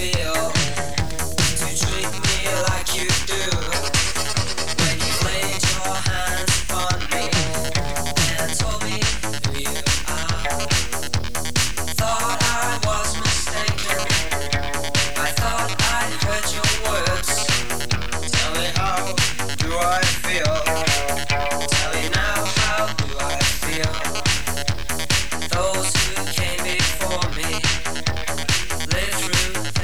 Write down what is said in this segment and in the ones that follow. feel, to treat me like you do, when you laid your hands upon me and told me who you are. Thought I was mistaken, I thought I heard your words. Tell me, how do I feel? Tell me now, how do I feel? Those who came before me lived through that.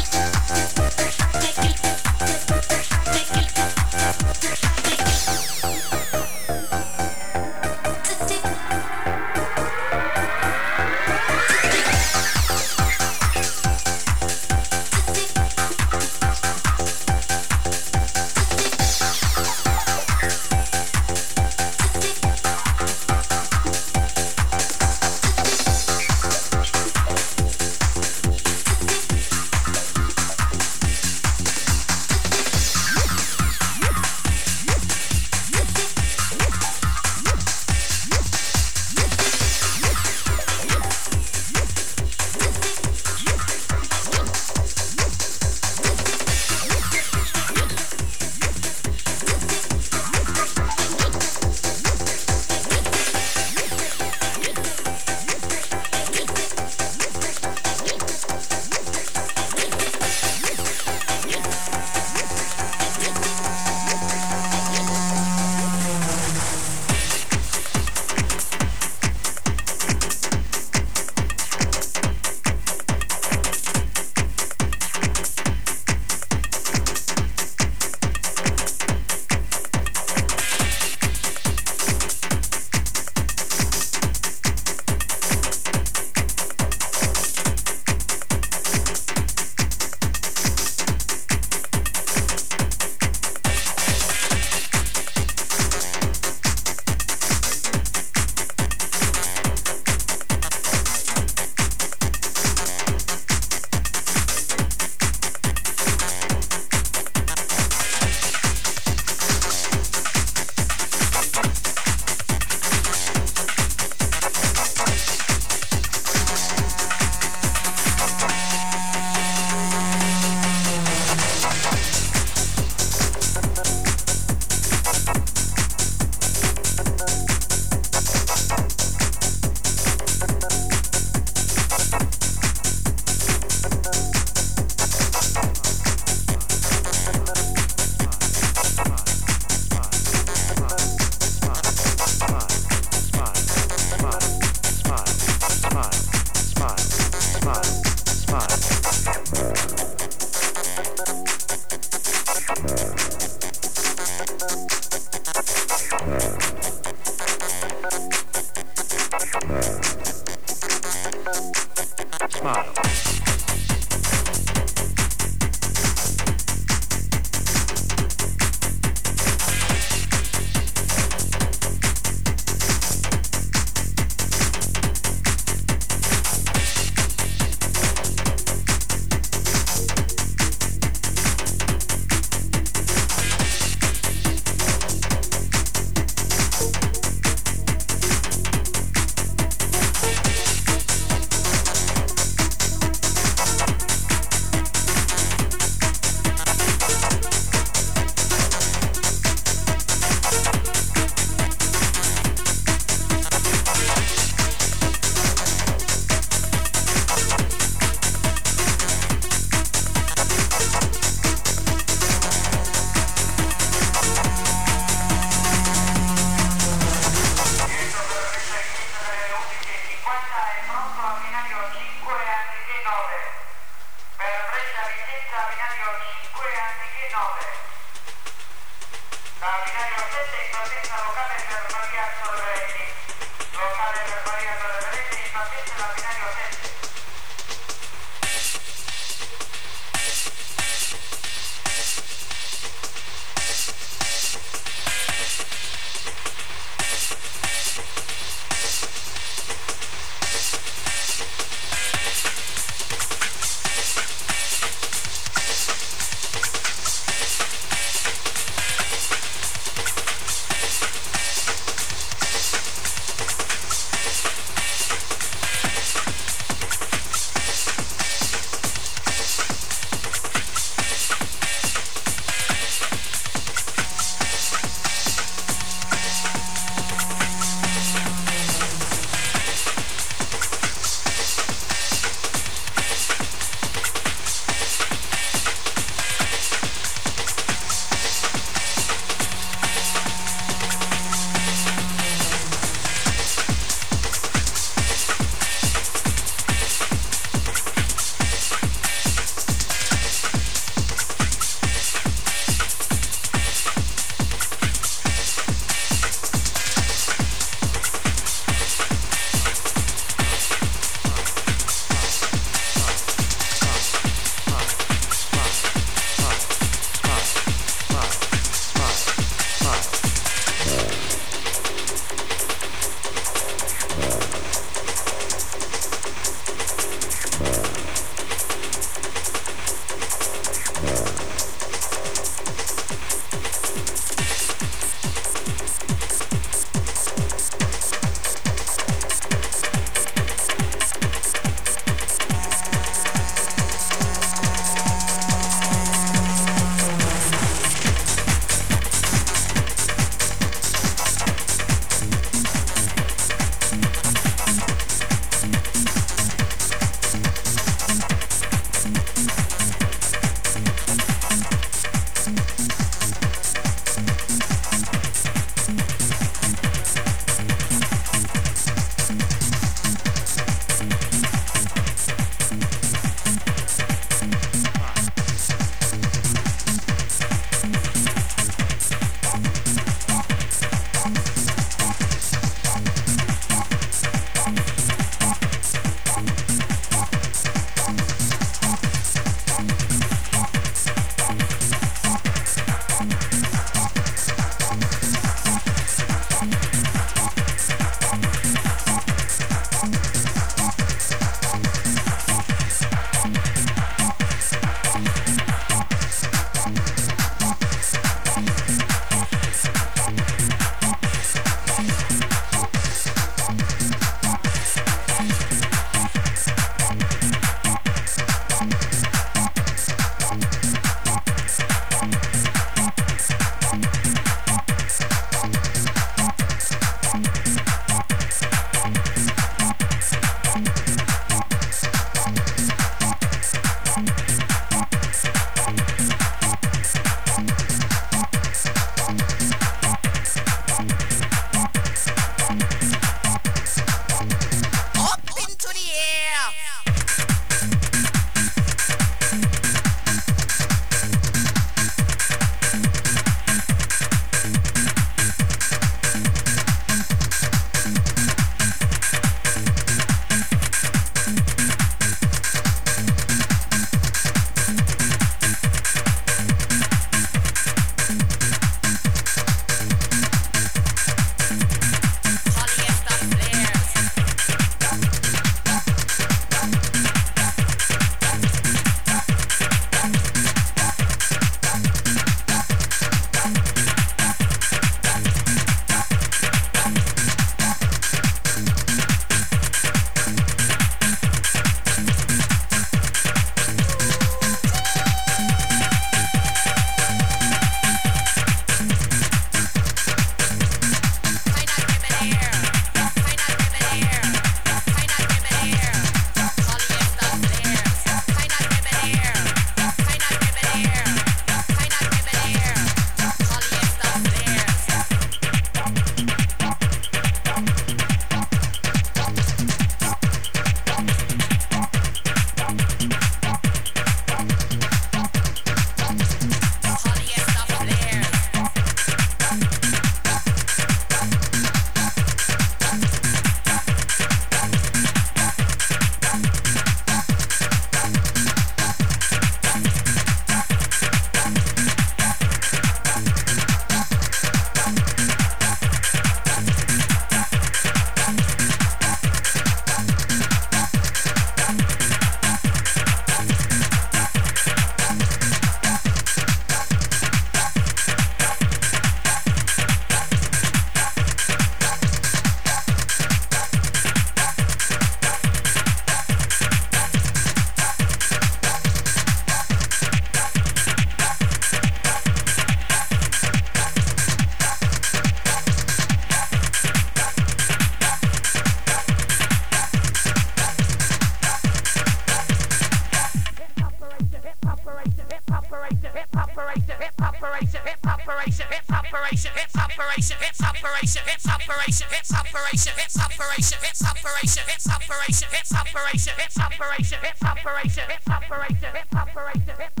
operation, it's operation, it's operation, it's operation, it's operation, it's operation, it's operation, it's operation, it's operation, it's operation, it's operation, it's operation, it's operation, it's operation, it's operation, it's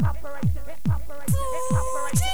operation, it's operation, it's operation.